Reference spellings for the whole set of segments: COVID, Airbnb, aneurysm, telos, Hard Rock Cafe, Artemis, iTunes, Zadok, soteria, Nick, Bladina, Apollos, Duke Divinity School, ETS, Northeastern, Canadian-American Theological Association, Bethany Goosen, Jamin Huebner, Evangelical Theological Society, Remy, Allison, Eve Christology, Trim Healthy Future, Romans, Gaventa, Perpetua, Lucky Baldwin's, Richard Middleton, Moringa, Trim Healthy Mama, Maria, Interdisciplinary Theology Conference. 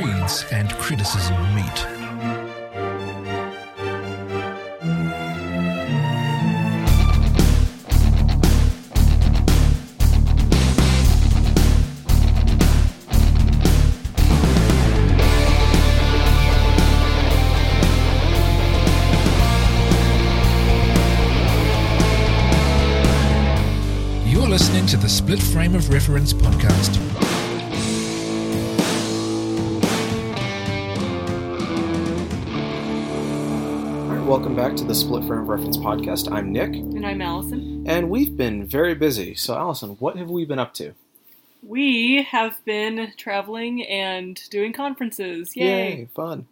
creeds and criticism meet. You're listening to the Split Frame of Reference podcast. Welcome back to the Split Frame of Reference podcast. I'm Nick. And I'm Allison. And we've been very busy. So, Allison, what have we been up to? We have been traveling and doing conferences. Yay, fun.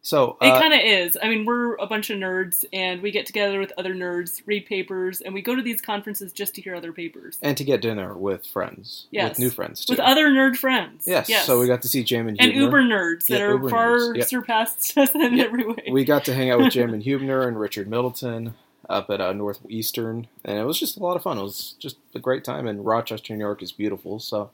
So it kind of is. I mean, we're a bunch of nerds, and we get together with other nerds, read papers, and we go to these conferences just to hear other papers. And to get dinner with friends. Yes. With new friends, too. With other nerd friends. Yes. So we got to see Jamin Huebner. And Uber nerds that are Uber far surpassed us in every way. We got to hang out with Jamin Huebner and Richard Middleton up at Northeastern, and it was just a lot of fun. It was just a great time, and Rochester, New York is beautiful, so...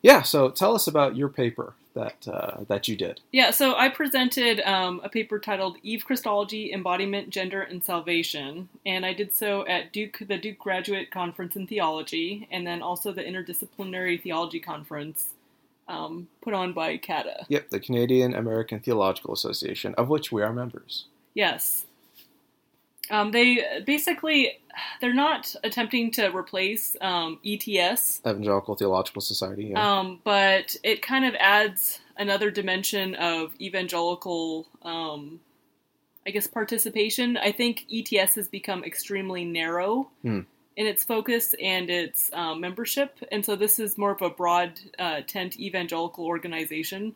Yeah, so tell us about your paper that you did. Yeah, so I presented a paper titled Eve Christology, Embodiment, Gender, and Salvation, and I did so at the Duke Graduate Conference in Theology, and then also the Interdisciplinary Theology Conference put on by CATA. Yep, the Canadian-American Theological Association, of which we are members. Yes. They basically, they're not attempting to replace ETS. Evangelical Theological Society, yeah. But it kind of adds another dimension of evangelical, participation. I think ETS has become extremely narrow in its focus and its membership. And so this is more of a broad tent evangelical organization.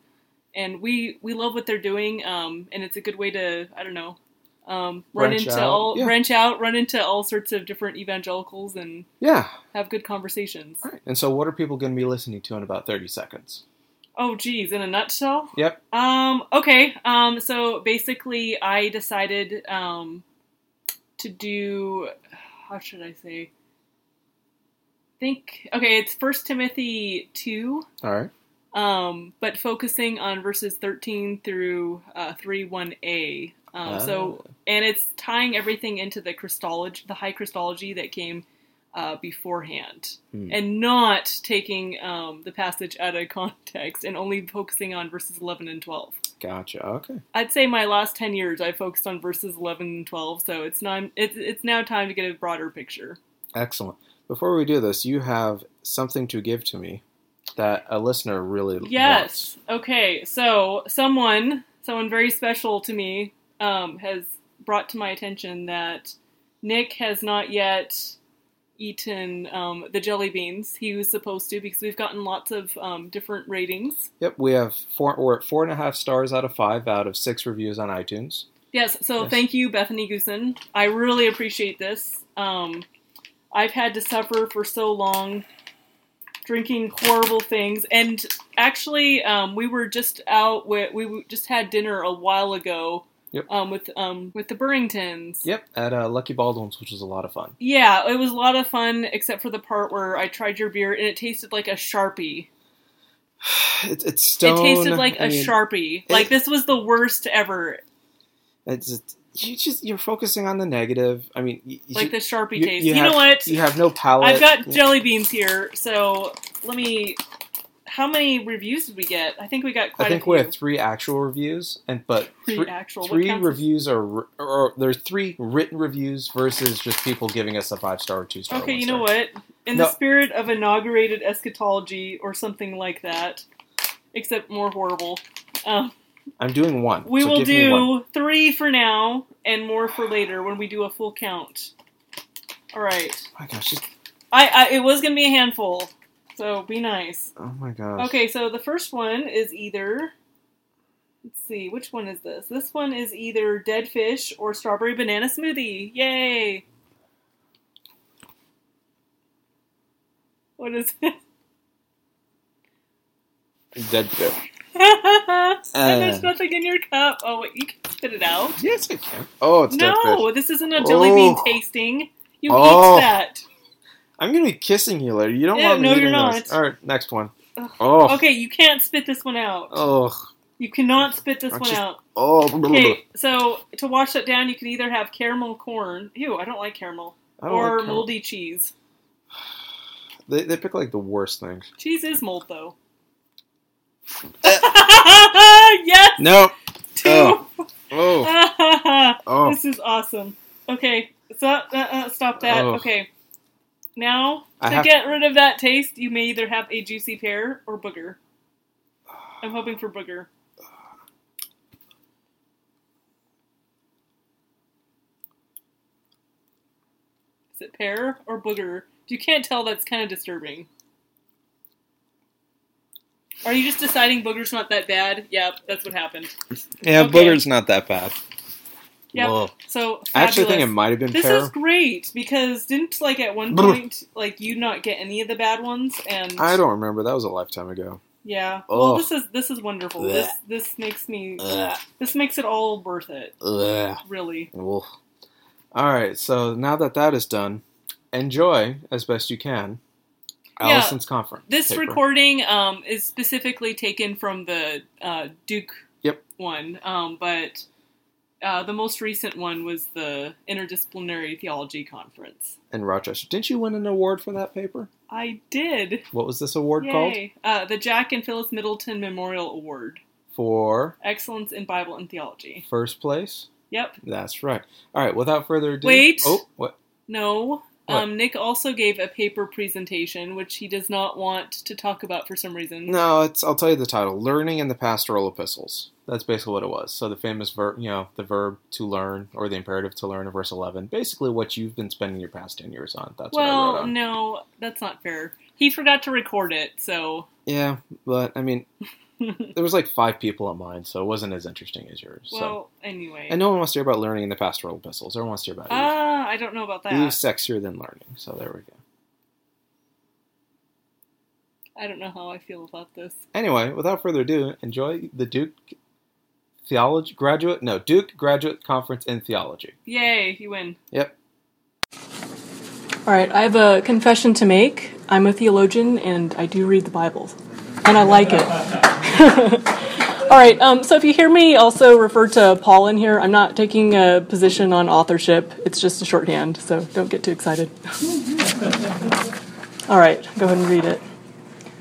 And we love what they're doing, and it's a good way to, run into all sorts of different evangelicals and have good conversations. All right. And so what are people going to be listening to in about 30 seconds? Oh, geez. In a nutshell? Yep. Okay. So basically I decided to do, how should I say? It's 1 Timothy 2. All right. But focusing on verses 13 through 3:1a. And it's tying everything into the Christology, the high Christology that came beforehand, and not taking the passage out of context and only focusing on verses 11 and 12. Gotcha. Okay. I'd say my last 10 years I focused on verses 11 and 12, so it's now time to get a broader picture. Excellent. Before we do this, you have something to give to me that a listener really loves. Yes. Okay. So someone very special to me. Has brought to my attention that Nick has not yet eaten the jelly beans he was supposed to, because we've gotten lots of different ratings. Yep, we're at 4.5 stars out of 5 out of 6 reviews on iTunes. Yes, so thank you, Bethany Goosen. I really appreciate this. I've had to suffer for so long drinking horrible things, and actually we were just out, we just had dinner a while ago. Yep. With the Burringtons. Yep, at Lucky Baldwin's, which was a lot of fun. Yeah, it was a lot of fun, except for the part where I tried your beer and it tasted like a Sharpie. It's stone. It tasted like a Sharpie. Like this was the worst ever. You're focusing on the negative. I mean, like the Sharpie taste. You know what? You have no palate. I've got jelly beans here, so let me. How many reviews did we get? I think we got quite a few. I think we have 3 actual reviews, there's 3 written reviews versus just people giving us a 5-star or 2-star. Okay, you know what? In the spirit of inaugurated eschatology or something like that, except more horrible. I'm doing 1. We will do 3 for now and more for later when we do a full count. All right. Oh my gosh. It was going to be a handful. So, be nice. Oh my gosh. Okay, so the first one is either... Let's see, which one is this? This one is either dead fish or strawberry banana smoothie. Yay! What is it? Dead fish. And there's nothing in your cup. Oh, wait, you can spit it out? Yes, I can. Oh, it's dead fish. No, this isn't a jelly bean tasting. You eat that. I'm going to be kissing you later. You don't want me eating this. All right, next one. Oh. Okay, you can't spit this one out. Oh. You cannot spit this one out. Oh. Okay, so to wash that down, you can either have caramel corn. Ew, I don't like caramel. Or moldy cheese. They pick, like, the worst things. Cheese is mold, though. Yes! No! Two! Oh. Oh. This is awesome. Okay, so, stop that. Oh. Okay. Now, to get rid of that taste, you may either have a juicy pear or booger. I'm hoping for booger. Is it pear or booger? If you can't tell, that's kind of disturbing. Are you just deciding booger's not that bad? Yeah, that's what happened. Yeah, okay. Booger's not that bad. Yeah, so fabulous. I actually think it might have been pear. This is great, because didn't, like, at one point, like, you not get any of the bad ones? And I don't remember. That was a lifetime ago. Yeah. Ugh. Well, this is wonderful. Ugh. This makes me... Ugh. This makes it all worth it. Ugh. Really. Ugh. All right, so now that is done, enjoy, as best you can, Allison's conference. This paper. Recording is specifically taken from the Duke one, but... the most recent one was the Interdisciplinary Theology Conference. In Rochester. Didn't you win an award for that paper? I did. What was this award called? The Jack and Phyllis Middleton Memorial Award. For? Excellence in Bible and Theology. First place? Yep. That's right. All right, without further ado. Wait. Oh, what? No. What? Nick also gave a paper presentation, which he does not want to talk about for some reason. No, I'll tell you the title. Learning in the Pastoral Epistles. That's basically what it was. So the famous verb, the verb to learn, or the imperative to learn of verse 11. Basically what you've been spending your past 10 years on. That's what I wrote on. No, that's not fair. He forgot to record it, so... Yeah, but, I mean, there was like 5 people at mine, so it wasn't as interesting as yours. Well, so. Anyway. And no one wants to hear about learning in the pastoral epistles. Everyone wants to hear about Eve. I don't know about that. Eve's sexier than learning, so there we go. I don't know how I feel about this. Anyway, without further ado, enjoy the Duke Graduate Conference in Theology. Yay, you win. Yep. All right, I have a confession to make. I'm a theologian, and I do read the Bible, and I like it. All right, so if you hear me also refer to Paul in here, I'm not taking a position on authorship. It's just a shorthand, so don't get too excited. All right, go ahead and read it.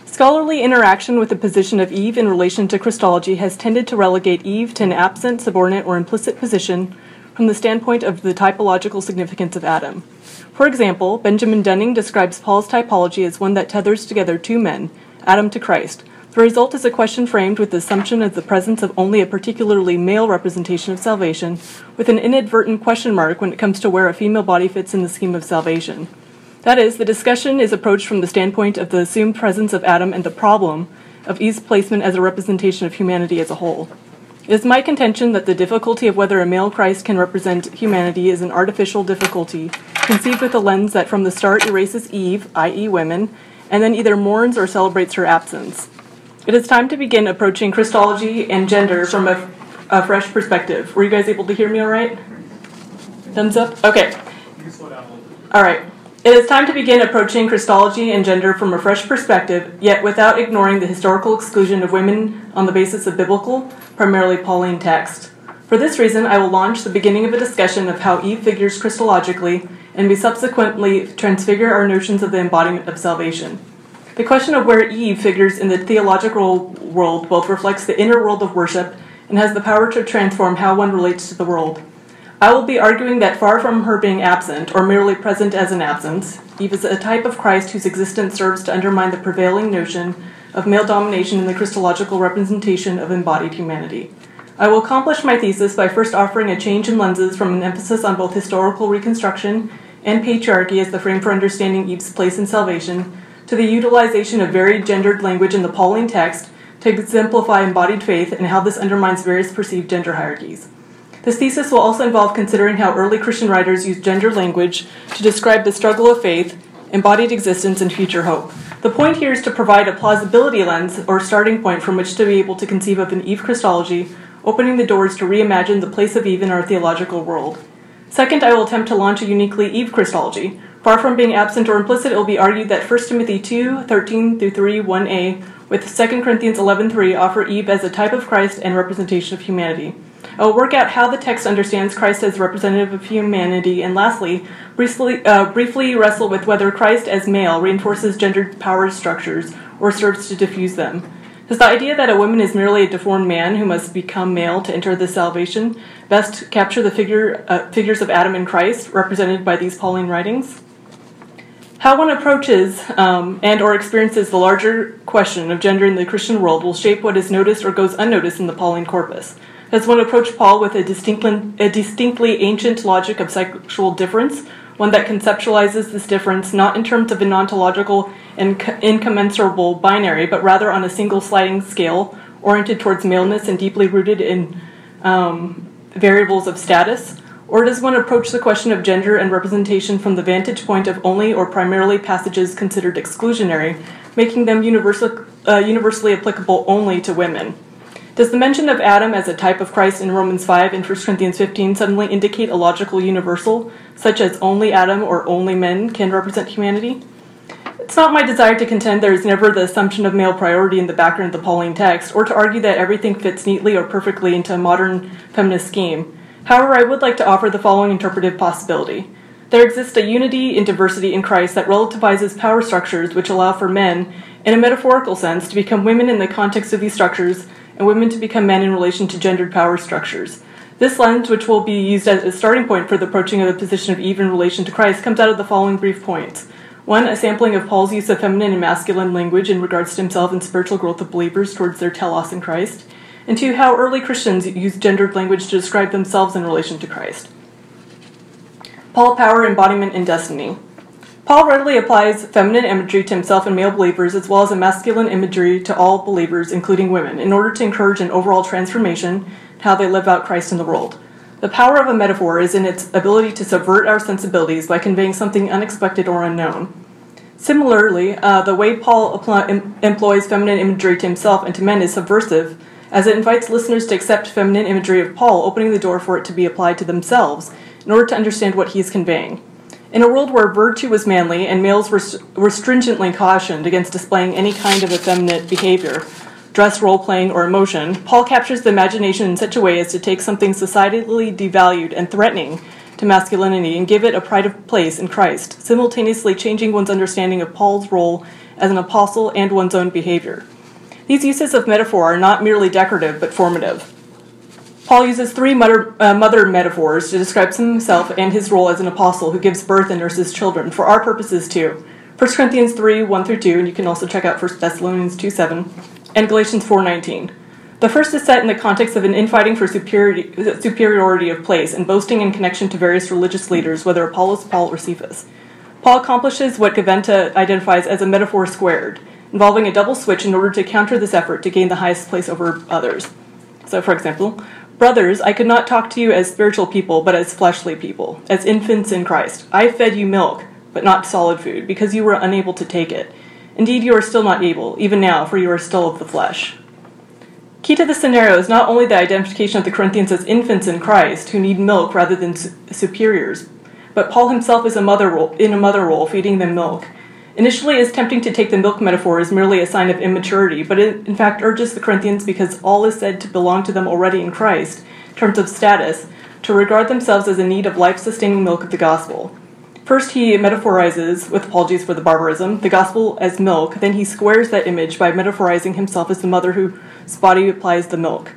Scholarly interaction with the position of Eve in relation to Christology has tended to relegate Eve to an absent, subordinate, or implicit position from the standpoint of the typological significance of Adam. For example, Benjamin Dunning describes Paul's typology as one that tethers together two men, Adam to Christ. The result is a question framed with the assumption of the presence of only a particularly male representation of salvation, with an inadvertent question mark when it comes to where a female body fits in the scheme of salvation. That is, the discussion is approached from the standpoint of the assumed presence of Adam and the problem of Eve's placement as a representation of humanity as a whole. It is my contention that the difficulty of whether a male Christ can represent humanity is an artificial difficulty, conceived with a lens that from the start erases Eve, i.e. women, and then either mourns or celebrates her absence. It is time to begin approaching Christology and gender from a fresh perspective. Were you guys able to hear me all right? Thumbs up? Okay. All right. It is time to begin approaching Christology and gender from a fresh perspective, yet without ignoring the historical exclusion of women on the basis of biblical, primarily Pauline text. For this reason, I will launch the beginning of a discussion of how Eve figures Christologically, and we subsequently transfigure our notions of the embodiment of salvation. The question of where Eve figures in the theological world both reflects the inner world of worship and has the power to transform how one relates to the world. I will be arguing that far from her being absent, or merely present as an absence, Eve is a type of Christ whose existence serves to undermine the prevailing notion of male domination in the Christological representation of embodied humanity. I will accomplish my thesis by first offering a change in lenses from an emphasis on both historical reconstruction and patriarchy as the frame for understanding Eve's place in salvation, to the utilization of varied gendered language in the Pauline text to exemplify embodied faith and how this undermines various perceived gender hierarchies. This thesis will also involve considering how early Christian writers used gender language to describe the struggle of faith, embodied existence, and future hope. The point here is to provide a plausibility lens or starting point from which to be able to conceive of an Eve Christology, opening the doors to reimagine the place of Eve in our theological world. Second, I will attempt to launch a uniquely Eve Christology. Far from being absent or implicit, it will be argued that 1 Timothy 2:13-3, 1a with 2 Corinthians 11:3 offer Eve as a type of Christ and representation of humanity. I will work out how the text understands Christ as representative of humanity, and lastly, briefly wrestle with whether Christ as male reinforces gendered power structures or serves to diffuse them. Does the idea that a woman is merely a deformed man who must become male to enter this salvation best capture the figures of Adam and Christ represented by these Pauline writings? How one approaches and or experiences the larger question of gender in the Christian world will shape what is noticed or goes unnoticed in the Pauline corpus. Does one approach Paul with a distinctly ancient logic of sexual difference, one that conceptualizes this difference not in terms of an ontological and incommensurable binary, but rather on a single sliding scale oriented towards maleness and deeply rooted in variables of status? Or does one approach the question of gender and representation from the vantage point of only or primarily passages considered exclusionary, making them universally applicable only to women? Does the mention of Adam as a type of Christ in Romans 5 and 1 Corinthians 15 suddenly indicate a logical universal, such as only Adam or only men can represent humanity? It's not my desire to contend there is never the assumption of male priority in the background of the Pauline text, or to argue that everything fits neatly or perfectly into a modern feminist scheme. However, I would like to offer the following interpretive possibility. There exists a unity in diversity in Christ that relativizes power structures which allow for men, in a metaphorical sense, to become women in the context of these structures, and women to become men in relation to gendered power structures. This lens, which will be used as a starting point for the approaching of the position of Eve in relation to Christ, comes out of the following brief points. 1. A sampling of Paul's use of feminine and masculine language in regards to himself and spiritual growth of believers towards their telos in Christ. And 2. How early Christians used gendered language to describe themselves in relation to Christ. Paul, power, embodiment, and destiny. Paul readily applies feminine imagery to himself and male believers, as well as a masculine imagery to all believers, including women, in order to encourage an overall transformation in how they live out Christ in the world. The power of a metaphor is in its ability to subvert our sensibilities by conveying something unexpected or unknown. Similarly, the way Paul employs feminine imagery to himself and to men is subversive, as it invites listeners to accept feminine imagery of Paul, opening the door for it to be applied to themselves in order to understand what he is conveying. In a world where virtue was manly and males were stringently cautioned against displaying any kind of effeminate behavior, dress, role-playing, or emotion, Paul captures the imagination in such a way as to take something societally devalued and threatening to masculinity and give it a pride of place in Christ, simultaneously changing one's understanding of Paul's role as an apostle and one's own behavior. These uses of metaphor are not merely decorative, but formative. Paul uses 3 mother metaphors to describe himself and his role as an apostle who gives birth and nurses children, for our purposes too. 1 Corinthians 3:1-2, and you can also check out 1 Thessalonians 2:7, and Galatians 4:19. The first is set in the context of an infighting for superiority of place and boasting in connection to various religious leaders, whether Apollos, Paul, or Cephas. Paul accomplishes what Gaventa identifies as a metaphor squared, involving a double switch in order to counter this effort to gain the highest place over others. So, for example, brothers, I could not talk to you as spiritual people, but as fleshly people, as infants in Christ. I fed you milk, but not solid food, because you were unable to take it. Indeed, you are still not able, even now, for you are still of the flesh. Key to this scenario is not only the identification of the Corinthians as infants in Christ, who need milk rather than superiors, but Paul himself is in a mother role, feeding them milk. Initially, it is tempting to take the milk metaphor as merely a sign of immaturity, but it in fact urges the Corinthians, because all is said to belong to them already in Christ, in terms of status, to regard themselves as in need of life-sustaining milk of the gospel. First, he metaphorizes, with apologies for the barbarism, the gospel as milk, then he squares that image by metaphorizing himself as the mother whose body applies the milk.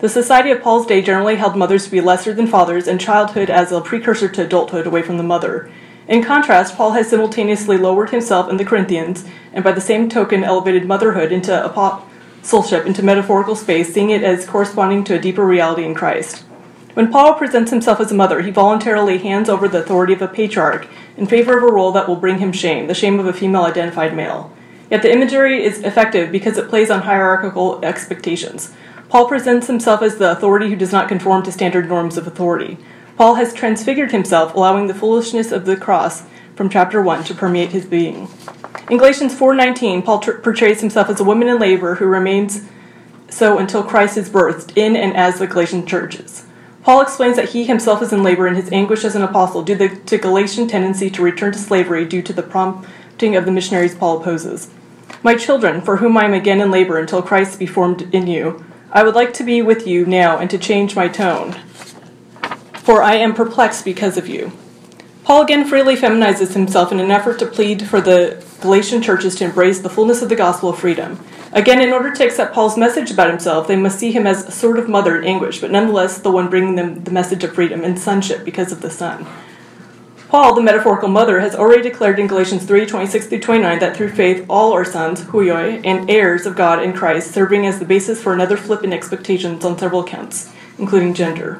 The society of Paul's day generally held mothers to be lesser than fathers, and childhood as a precursor to adulthood away from the mother. In contrast, Paul has simultaneously lowered himself and the Corinthians, and by the same token elevated motherhood into apostleship, into metaphorical space, seeing it as corresponding to a deeper reality in Christ. When Paul presents himself as a mother, he voluntarily hands over the authority of a patriarch in favor of a role that will bring him shame, the shame of a female-identified male. Yet the imagery is effective because it plays on hierarchical expectations. Paul presents himself as the authority who does not conform to standard norms of authority. Paul has transfigured himself, allowing the foolishness of the cross from chapter 1 to permeate his being. In Galatians 4:19, Paul portrays himself as a woman in labor who remains so until Christ is birthed in and as the Galatian churches. Paul explains that he himself is in labor in his anguish as an apostle due to Galatian tendency to return to slavery due to the prompting of the missionaries Paul opposes. My children, for whom I am again in labor until Christ be formed in you, I would like to be with you now and to change my tone, for I am perplexed because of you. Paul again freely feminizes himself in an effort to plead for the Galatian churches to embrace the fullness of the gospel of freedom. Again, in order to accept Paul's message about himself, they must see him as a sort of mother in anguish, but nonetheless the one bringing them the message of freedom and sonship because of the Son. Paul, the metaphorical mother, has already declared in Galatians 3:26-29 that through faith all are sons, huioi, and heirs of God in Christ, serving as the basis for another flip in expectations on several counts, including gender.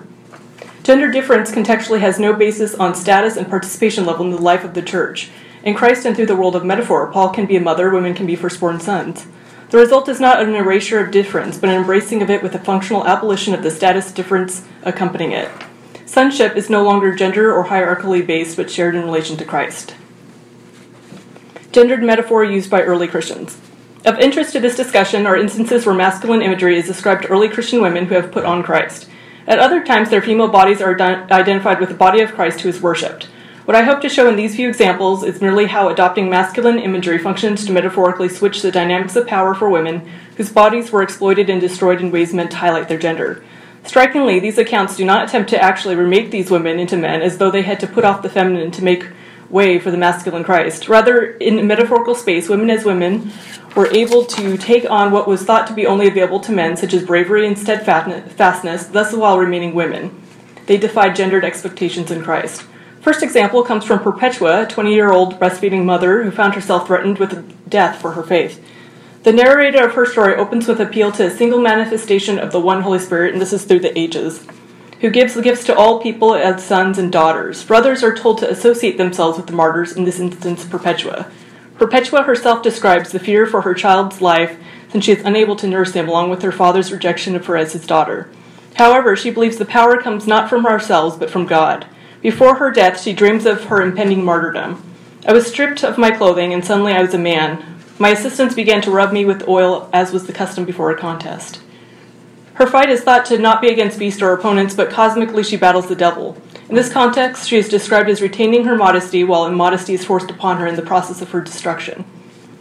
Gender difference contextually has no basis on status and participation level in the life of the church. In Christ and through the world of metaphor, Paul can be a mother, women can be firstborn sons. The result is not an erasure of difference, but an embracing of it with a functional abolition of the status difference accompanying it. Sonship is no longer gender or hierarchically based, but shared in relation to Christ. Gendered metaphor used by early Christians. Of interest to this discussion are instances where masculine imagery is described to early Christian women who have put on Christ. At other times, their female bodies are identified with the body of Christ who is worshipped. What I hope to show in these few examples is merely how adopting masculine imagery functions to metaphorically switch the dynamics of power for women whose bodies were exploited and destroyed in ways meant to highlight their gender. Strikingly, these accounts do not attempt to actually remake these women into men as though they had to put off the feminine to make way for the masculine Christ. Rather, in a metaphorical space, women as women were able to take on what was thought to be only available to men, such as bravery and steadfastness, thus while remaining women. They defied gendered expectations in Christ. First example comes from Perpetua, a 20-year-old breastfeeding mother who found herself threatened with death for her faith. The narrator of her story opens with appeal to a single manifestation of the one Holy Spirit, and this is through the ages, who gives the gifts to all people as sons and daughters. Brothers are told to associate themselves with the martyrs, in this instance Perpetua. Perpetua herself describes the fear for her child's life, since she is unable to nurse him, along with her father's rejection of her as his daughter. However, she believes the power comes not from ourselves, but from God. Before her death, she dreams of her impending martyrdom. I was stripped of my clothing, and suddenly I was a man. My assistants began to rub me with oil, as was the custom before a contest. Her fight is thought to not be against beast or opponents, but cosmically she battles the devil. In this context, she is described as retaining her modesty, while immodesty is forced upon her in the process of her destruction.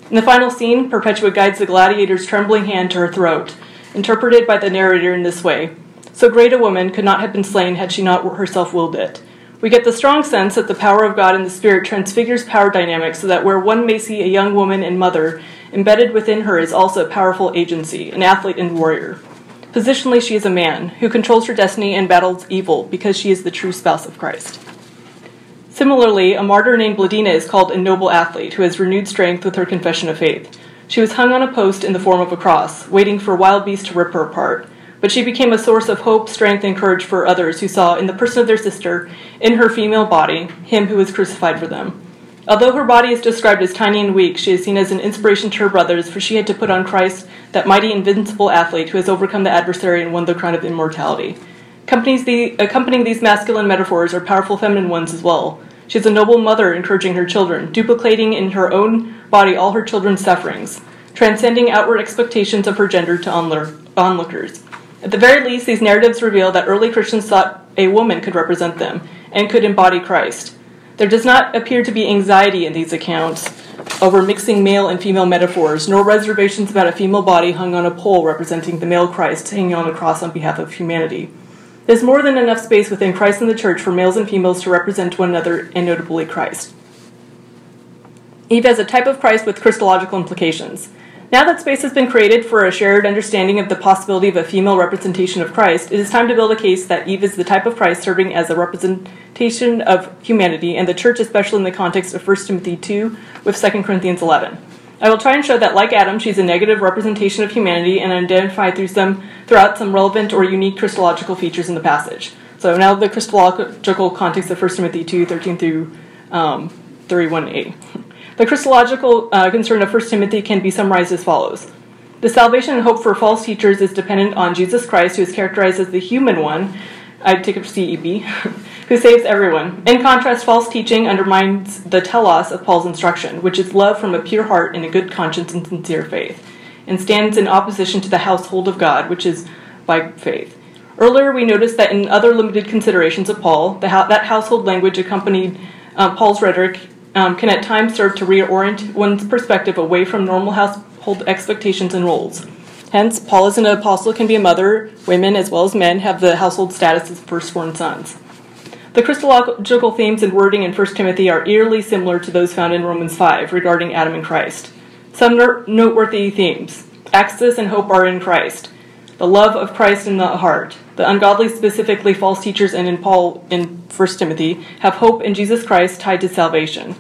In the final scene, Perpetua guides the gladiator's trembling hand to her throat, interpreted by the narrator in this way: so great a woman could not have been slain had she not herself willed it. We get the strong sense that the power of God in the Spirit transfigures power dynamics so that where one may see a young woman and mother, embedded within her is also a powerful agency, an athlete and warrior. Positionally, she is a man who controls her destiny and battles evil because she is the true spouse of Christ. Similarly, a martyr named Bladina is called a noble athlete who has renewed strength with her confession of faith. She was hung on a post in the form of a cross, waiting for wild beasts to rip her apart. But she became a source of hope, strength, and courage for others who saw in the person of their sister, in her female body, him who was crucified for them. Although her body is described as tiny and weak, she is seen as an inspiration to her brothers, for she had to put on Christ, that mighty, invincible athlete who has overcome the adversary and won the crown of immortality. Accompanying these masculine metaphors are powerful feminine ones as well. She is a noble mother encouraging her children, duplicating in her own body all her children's sufferings, transcending outward expectations of her gender to onlookers. At the very least, these narratives reveal that early Christians thought a woman could represent them and could embody Christ. There does not appear to be anxiety in these accounts over mixing male and female metaphors, nor reservations about a female body hung on a pole representing the male Christ hanging on a cross on behalf of humanity. There's more than enough space within Christ and the Church for males and females to represent one another, and notably Christ. Eve as a type of Christ with Christological implications. Now that space has been created for a shared understanding of the possibility of a female representation of Christ, it is time to build a case that Eve is the type of Christ serving as a representation of humanity and the church, especially in the context of 1 Timothy 2 with 2 Corinthians 11. I will try and show that, like Adam, she is a negative representation of humanity and identified throughout some relevant or unique Christological features in the passage. So now the Christological context of 1 Timothy 2, 13-31a. The Christological concern of 1 Timothy can be summarized as follows. The salvation and hope for false teachers is dependent on Jesus Christ, who is characterized as the human one, I take it for CEB, who saves everyone. In contrast, false teaching undermines the telos of Paul's instruction, which is love from a pure heart and a good conscience and sincere faith, and stands in opposition to the household of God, which is by faith. Earlier, we noticed that in other limited considerations of Paul, that household language accompanied Paul's rhetoric, can at times serve to reorient one's perspective away from normal house hold expectations and roles. Hence, Paul as an apostle can be a mother. Women, as well as men, have the household status as firstborn sons. The Christological themes and wording in 1 Timothy are eerily similar to those found in Romans 5 regarding Adam and Christ. Some noteworthy themes: access and hope are in Christ, the love of Christ in the heart, the ungodly, specifically false teachers, and in Paul in 1 Timothy, have hope in Jesus Christ tied to salvation.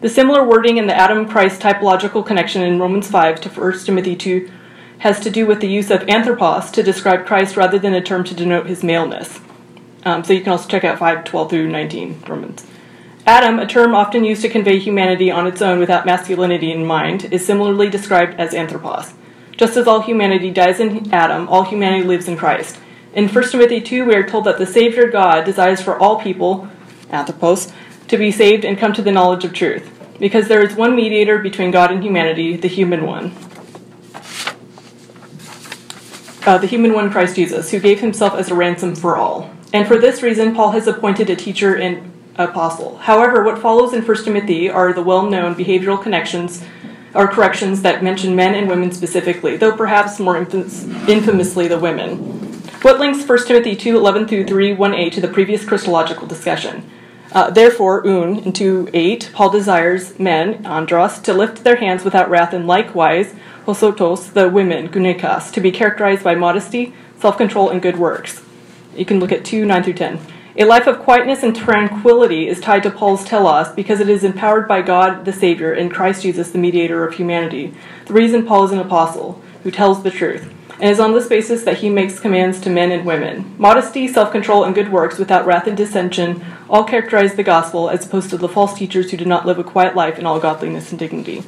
The similar wording in the Adam-Christ typological connection in Romans 5 to 1 Timothy 2 has to do with the use of anthropos to describe Christ rather than a term to denote his maleness. So you can also check out 5:12 through 19 Romans. Adam, a term often used to convey humanity on its own without masculinity in mind, is similarly described as anthropos. Just as all humanity dies in Adam, all humanity lives in Christ. In 1 Timothy 2, we are told that the Savior God desires for all people, anthropos, to be saved and come to the knowledge of truth, because there is one mediator between God and humanity, the human one. The human one, Christ Jesus, who gave himself as a ransom for all. And for this reason, Paul has appointed a teacher and apostle. However, what follows in 1 Timothy are the well-known behavioral connections or corrections that mention men and women specifically, though perhaps more infamously the women. What links 1 Timothy 2:11 through 3:1a to the previous Christological discussion? Therefore, in 2:8, Paul desires men, andros, to lift their hands without wrath, and likewise, hosotos, the women, gunikos, to be characterized by modesty, self-control, and good works. You can look at 2:9 through 10. A life of quietness and tranquility is tied to Paul's telos because it is empowered by God the Savior and Christ Jesus, the mediator of humanity. The reason Paul is an apostle who tells the truth, and is on this basis that he makes commands to men and women. Modesty, self-control, and good works without wrath and dissension all characterize the gospel, as opposed to the false teachers who do not live a quiet life in all godliness and dignity.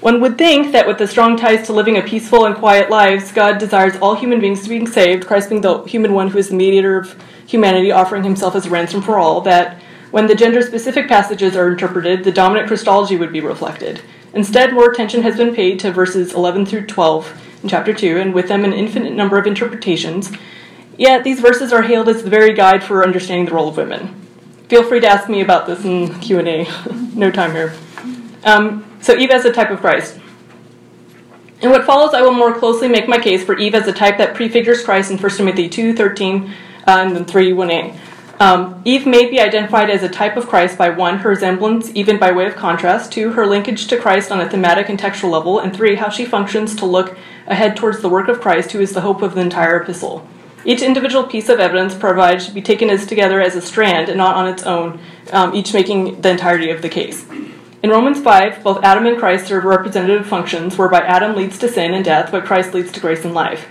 One would think that with the strong ties to living a peaceful and quiet lives, God desires all human beings to be saved, Christ being the human one who is the mediator of humanity, offering himself as a ransom for all, that when the gender-specific passages are interpreted, the dominant Christology would be reflected. Instead, more attention has been paid to verses 11 through 12 in chapter 2, and with them an infinite number of interpretations, yet these verses are hailed as the very guide for understanding the role of women. Feel free to ask me about this in Q&A. No time here. So Eve as a type of Christ. In what follows, I will more closely make my case for Eve as a type that prefigures Christ in 1 Timothy 2:13 and then 3:1a. Eve may be identified as a type of Christ by 1, her resemblance, even by way of contrast, 2, her linkage to Christ on a thematic and textual level, and 3, how she functions to look ahead towards the work of Christ, who is the hope of the entire epistle. Each individual piece of evidence provided should be taken as together as a strand and not on its own, each making the entirety of the case. In Romans 5, both Adam and Christ serve representative functions, whereby Adam leads to sin and death, but Christ leads to grace and life.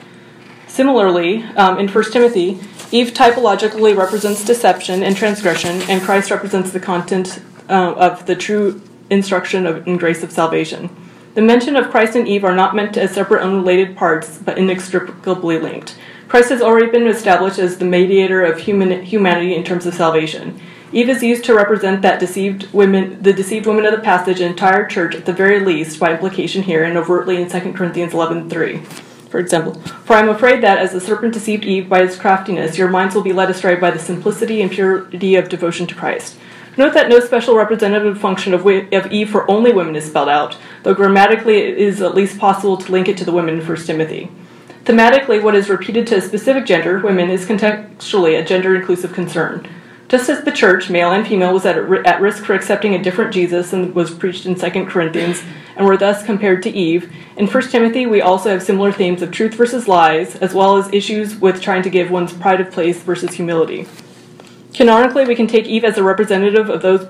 Similarly, in 1 Timothy, Eve typologically represents deception and transgression, and Christ represents the content of the true instruction and grace of salvation. The mention of Christ and Eve are not meant as separate, unrelated parts, but inextricably linked. Christ has already been established as the mediator of humanity in terms of salvation. Eve is used to represent that the deceived women of the passage, and entire church at the very least, by implication here and overtly in 2 Corinthians 11:3, for example. For I am afraid that, as the serpent deceived Eve by his craftiness, your minds will be led astray by the simplicity and purity of devotion to Christ. Note that no special representative function of Eve for only women is spelled out, though grammatically it is at least possible to link it to the women in 1 Timothy. Thematically, what is repeated to a specific gender, women, is contextually a gender-inclusive concern. Just as the church, male and female, was at risk for accepting a different Jesus than was preached in 2 Corinthians, and were thus compared to Eve, in 1 Timothy we also have similar themes of truth versus lies, as well as issues with trying to give one's pride of place versus humility. Canonically, we can take Eve as a representative of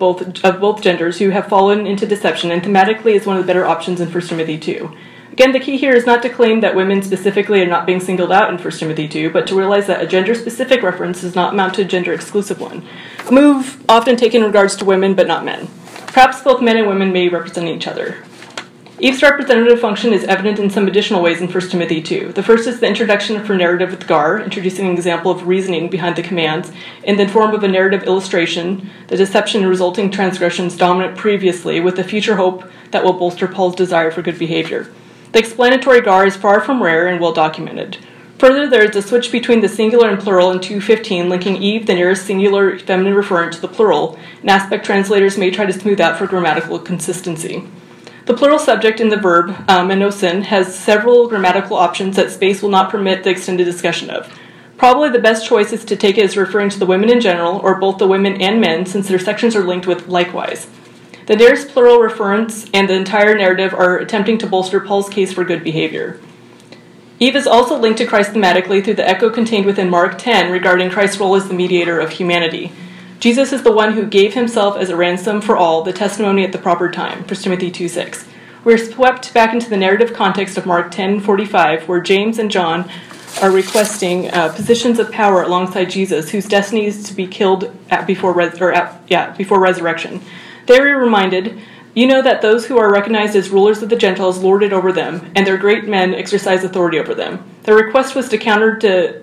both genders who have fallen into deception, and thematically is one of the better options in 1 Timothy 2. Again, the key here is not to claim that women specifically are not being singled out in 1 Timothy 2, but to realize that a gender-specific reference does not amount to a gender-exclusive one, a move often taken in regards to women but not men. Perhaps both men and women may represent each other. Eve's representative function is evident in some additional ways in 1 Timothy 2. The first is the introduction of her narrative with gar, introducing an example of reasoning behind the commands, in the form of a narrative illustration, the deception and resulting transgressions dominant previously, with a future hope that will bolster Paul's desire for good behavior. The explanatory gar is far from rare and well documented. Further, there is a switch between the singular and plural in 2:15, linking Eve, the nearest singular feminine referent, to the plural, an aspect translators may try to smooth out for grammatical consistency. The plural subject in the verb, enosin, has several grammatical options that space will not permit the extended discussion of. Probably the best choice is to take it as referring to the women in general, or both the women and men, since their sections are linked with likewise. The nearest plural reference and the entire narrative are attempting to bolster Paul's case for good behavior. Eve is also linked to Christ thematically through the echo contained within Mark 10 regarding Christ's role as the mediator of humanity. Jesus is the one who gave himself as a ransom for all, the testimony at the proper time, 1 Timothy 2:6. We're swept back into the narrative context of Mark 10:45, where James and John are requesting positions of power alongside Jesus, whose destiny is to be killed before resurrection. They were reminded, "You know that those who are recognized as rulers of the Gentiles lord it over them, and their great men exercise authority over them." Their request was to counter to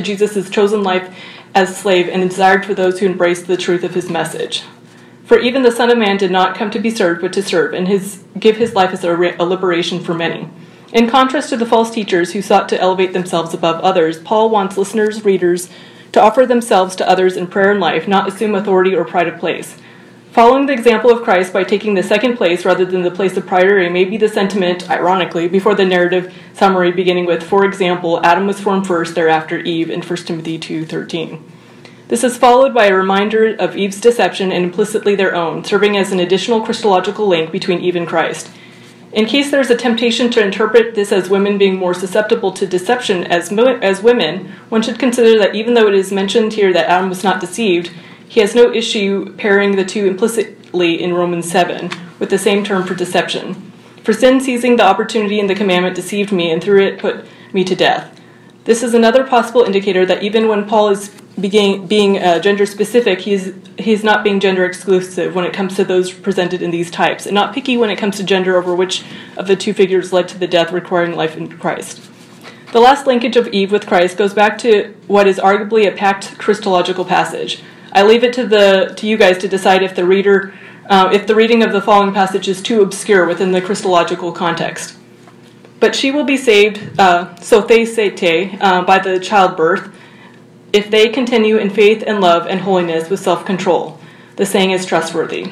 Jesus' chosen life as slave and desired for those who embraced the truth of his message. For even the Son of Man did not come to be served, but to serve, and give his life as a liberation for many. In contrast to the false teachers who sought to elevate themselves above others, Paul wants listeners, readers, to offer themselves to others in prayer and life, not assume authority or pride of place. Following the example of Christ by taking the second place rather than the place of priority may be the sentiment, ironically, before the narrative summary beginning with, for example, Adam was formed first, thereafter Eve, in 1 Timothy 2:13. This is followed by a reminder of Eve's deception and implicitly their own, serving as an additional Christological link between Eve and Christ. In case there is a temptation to interpret this as women being more susceptible to deception as women, one should consider that even though it is mentioned here that Adam was not deceived, he has no issue pairing the two implicitly in Romans 7 with the same term for deception. For sin, seizing the opportunity in the commandment, deceived me, and through it put me to death. This is another possible indicator that even when Paul is being gender-specific, he's not being gender-exclusive when it comes to those presented in these types, and not picky when it comes to gender over which of the two figures led to the death requiring life in Christ. The last linkage of Eve with Christ goes back to what is arguably a packed Christological passage. I leave it to you guys to decide if the reading of the following passage is too obscure within the Christological context. But she will be saved, by the childbirth, if they continue in faith and love and holiness with self-control. The saying is trustworthy.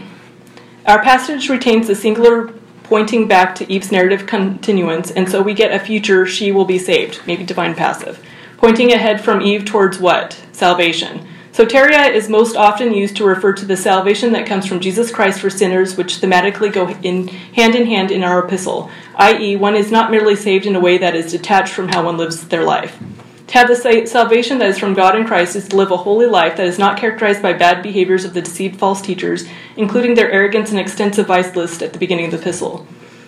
Our passage retains the singular pointing back to Eve's narrative continuance, and so we get a future she will be saved, maybe divine passive, pointing ahead from Eve towards what? Salvation. Soteria is most often used to refer to the salvation that comes from Jesus Christ for sinners, which thematically go in hand in our epistle, i.e. one is not merely saved in a way that is detached from how one lives their life. To have the salvation that is from God in Christ is to live a holy life that is not characterized by bad behaviors of the deceived false teachers, including their arrogance and extensive vice list at the beginning of the epistle.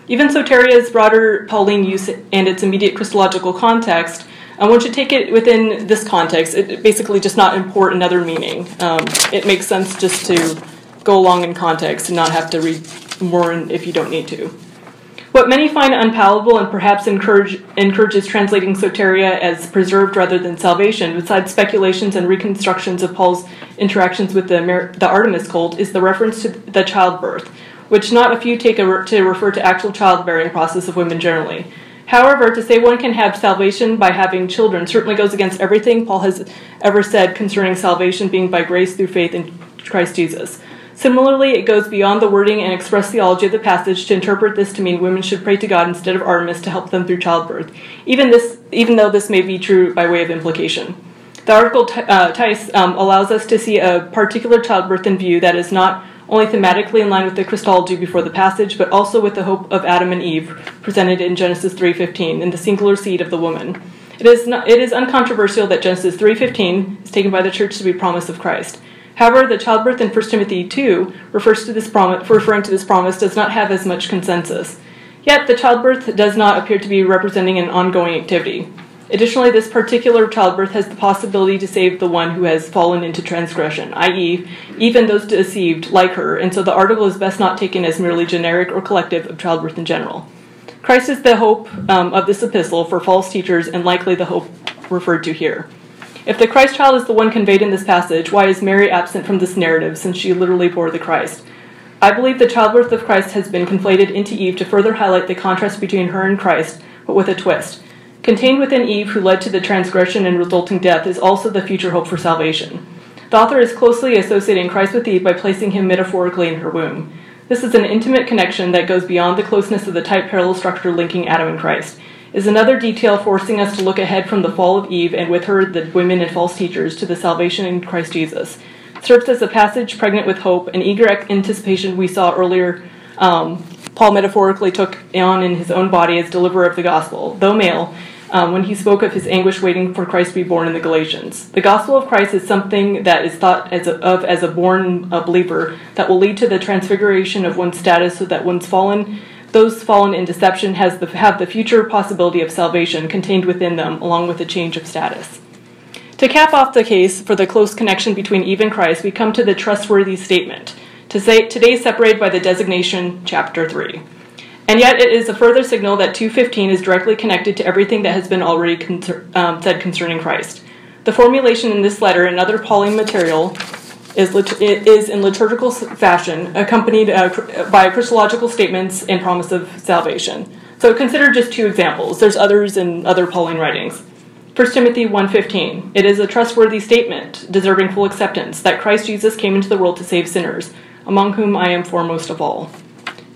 Even soteria's broader Pauline use and its immediate Christological context, one should take it within this context. It basically just not import another meaning. It makes sense just to go along in context and not have to read more if you don't need to. What many find unpalatable and perhaps encourages translating soteria as preserved rather than salvation, besides speculations and reconstructions of Paul's interactions with the Artemis cult, is the reference to the childbirth, which not a few take to refer to actual childbearing process of women generally. However, to say one can have salvation by having children certainly goes against everything Paul has ever said concerning salvation being by grace through faith in Christ Jesus. Similarly, it goes beyond the wording and express theology of the passage to interpret this to mean women should pray to God instead of Artemis to help them through childbirth, even though this may be true by way of implication. The article allows us to see a particular childbirth in view that is not only thematically in line with the Christology before the passage, but also with the hope of Adam and Eve presented in Genesis 3:15 in the singular seed of the woman. It is uncontroversial that Genesis 3:15 is taken by the church to be promise of Christ. However, the childbirth in 1 Timothy 2 referring to this promise does not have as much consensus. Yet, the childbirth does not appear to be representing an ongoing activity. Additionally, this particular childbirth has the possibility to save the one who has fallen into transgression, i.e., even those deceived like her, and so the article is best not taken as merely generic or collective of childbirth in general. Christ is the hope of this epistle for false teachers and likely the hope referred to here. If the Christ child is the one conveyed in this passage, why is Mary absent from this narrative since she literally bore the Christ? I believe the childbirth of Christ has been conflated into Eve to further highlight the contrast between her and Christ, but with a twist. Contained within Eve, who led to the transgression and resulting death, is also the future hope for salvation. The author is closely associating Christ with Eve by placing him metaphorically in her womb. This is an intimate connection that goes beyond the closeness of the tight parallel structure linking Adam and Christ. It is another detail forcing us to look ahead from the fall of Eve, and with her the women and false teachers, to the salvation in Christ Jesus. It serves as a passage pregnant with hope, an eager anticipation we saw earlier Paul metaphorically took on in his own body as deliverer of the gospel, though male, when he spoke of his anguish waiting for Christ to be born in the Galatians. The gospel of Christ is something that is thought of as a born believer that will lead to the transfiguration of one's status so that those fallen in deception have the future possibility of salvation contained within them, along with a change of status. To cap off the case for the close connection between Eve and Christ, we come to the trustworthy statement, to say today separated by the designation chapter 3. And yet it is a further signal that 2:15 is directly connected to everything that has been already said concerning Christ. The formulation in this letter and other Pauline material is in liturgical fashion, accompanied by Christological statements and promise of salvation. So consider just two examples. There's others in other Pauline writings. 1 Timothy 1:15, it is a trustworthy statement, deserving full acceptance, that Christ Jesus came into the world to save sinners, among whom I am foremost of all.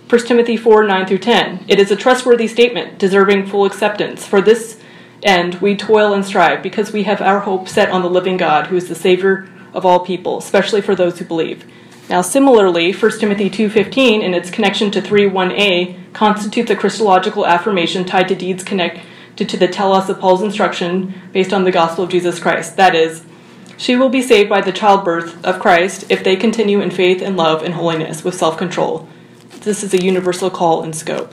1 Timothy 4:9-10, it is a trustworthy statement, deserving full acceptance. For this end we toil and strive, because we have our hope set on the living God, who is the Savior of all people, especially for those who believe. Now similarly, 1 Timothy 2:15, in its connection to 3:1a, constitutes a Christological affirmation tied to deeds connected to the telos of Paul's instruction based on the gospel of Jesus Christ. That is, she will be saved by the childbirth of Christ if they continue in faith and love and holiness with self-control. This is a universal call and scope.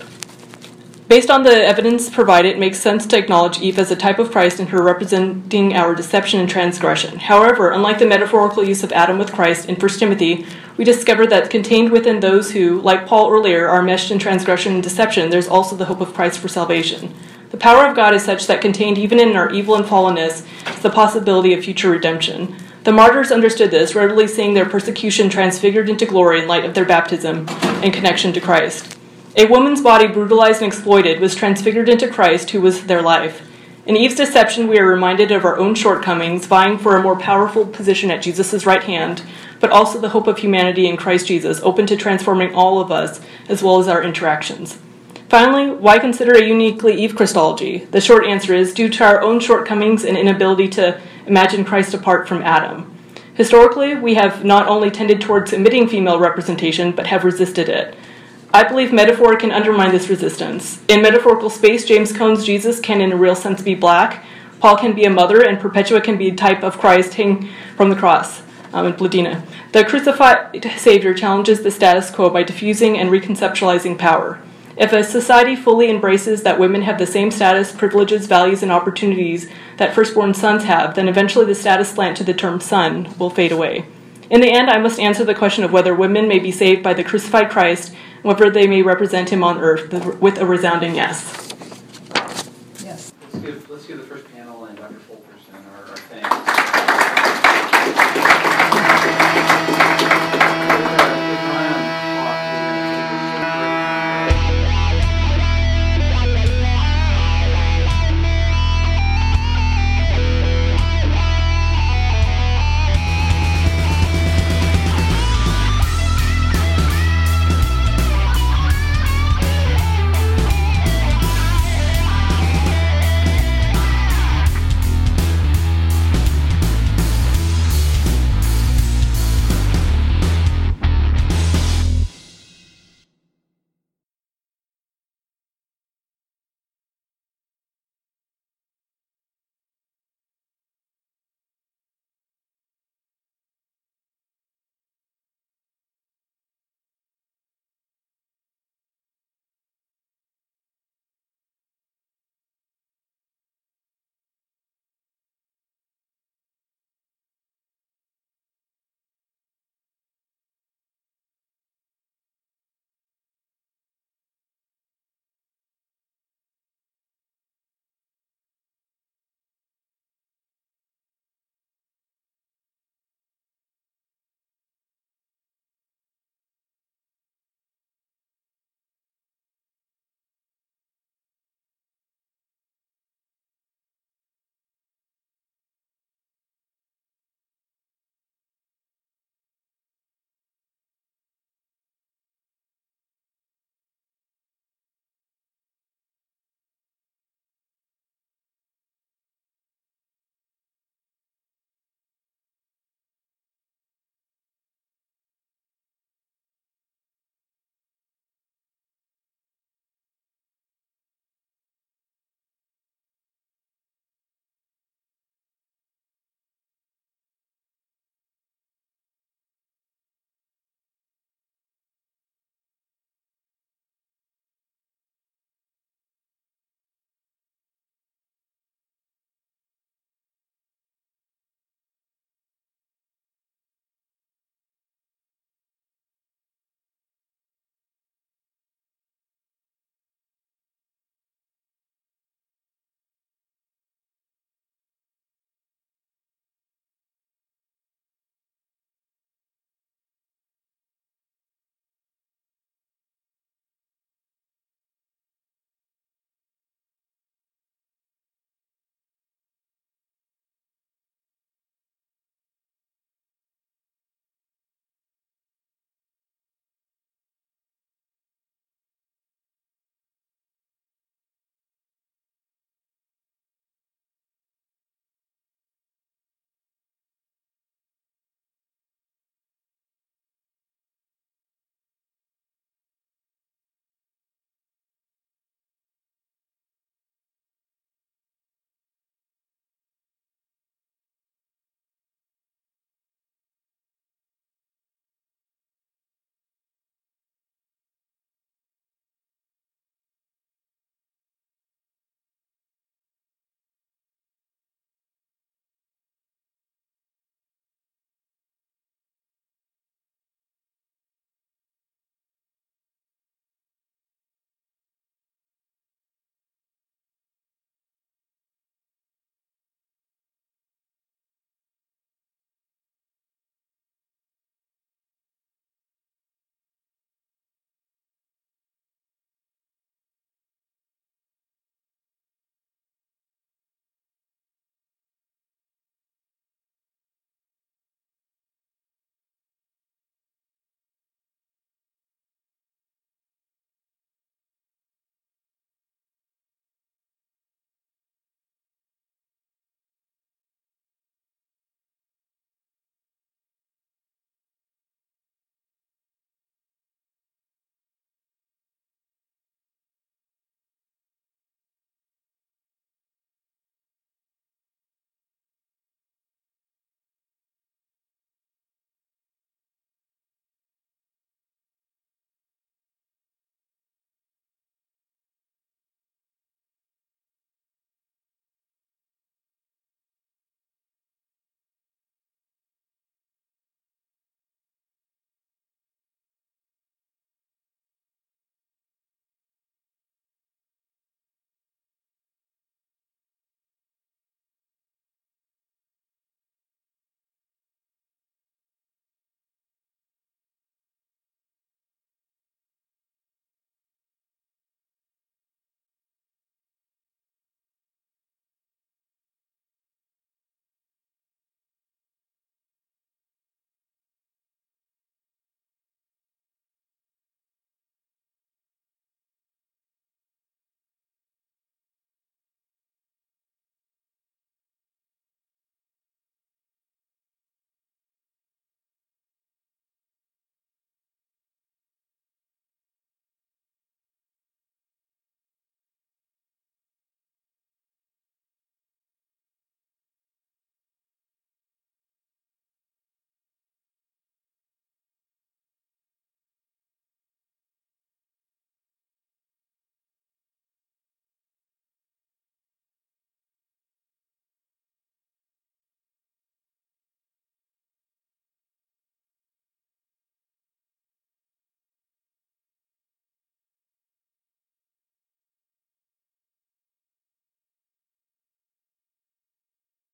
Based on the evidence provided, it makes sense to acknowledge Eve as a type of Christ and her representing our deception and transgression. However, unlike the metaphorical use of Adam with Christ in 1 Timothy, we discover that contained within those who, like Paul earlier, are meshed in transgression and deception, there's also the hope of Christ for salvation. The power of God is such that contained even in our evil and fallenness is the possibility of future redemption. The martyrs understood this, readily seeing their persecution transfigured into glory in light of their baptism and connection to Christ. A woman's body, brutalized and exploited, was transfigured into Christ, who was their life. In Eve's deception, we are reminded of our own shortcomings, vying for a more powerful position at Jesus' right hand, but also the hope of humanity in Christ Jesus, open to transforming all of us, as well as our interactions. Finally, why consider a uniquely Eve Christology? The short answer is due to our own shortcomings and inability to imagine Christ apart from Adam. Historically, we have not only tended towards omitting female representation, but have resisted it. I believe metaphor can undermine this resistance. In metaphorical space, James Cone's Jesus can in a real sense be black, Paul can be a mother, and Perpetua can be a type of Christ hanging from the cross in Bladina. The crucified Savior challenges the status quo by diffusing and reconceptualizing power. If a society fully embraces that women have the same status, privileges, values, and opportunities that firstborn sons have, then eventually the status slant to the term son will fade away. In the end, I must answer the question of whether women may be saved by the crucified Christ, whether they may represent him on earth, with a resounding yes. Yes. Let's give the first panel and Dr. Fulkerson our thanks.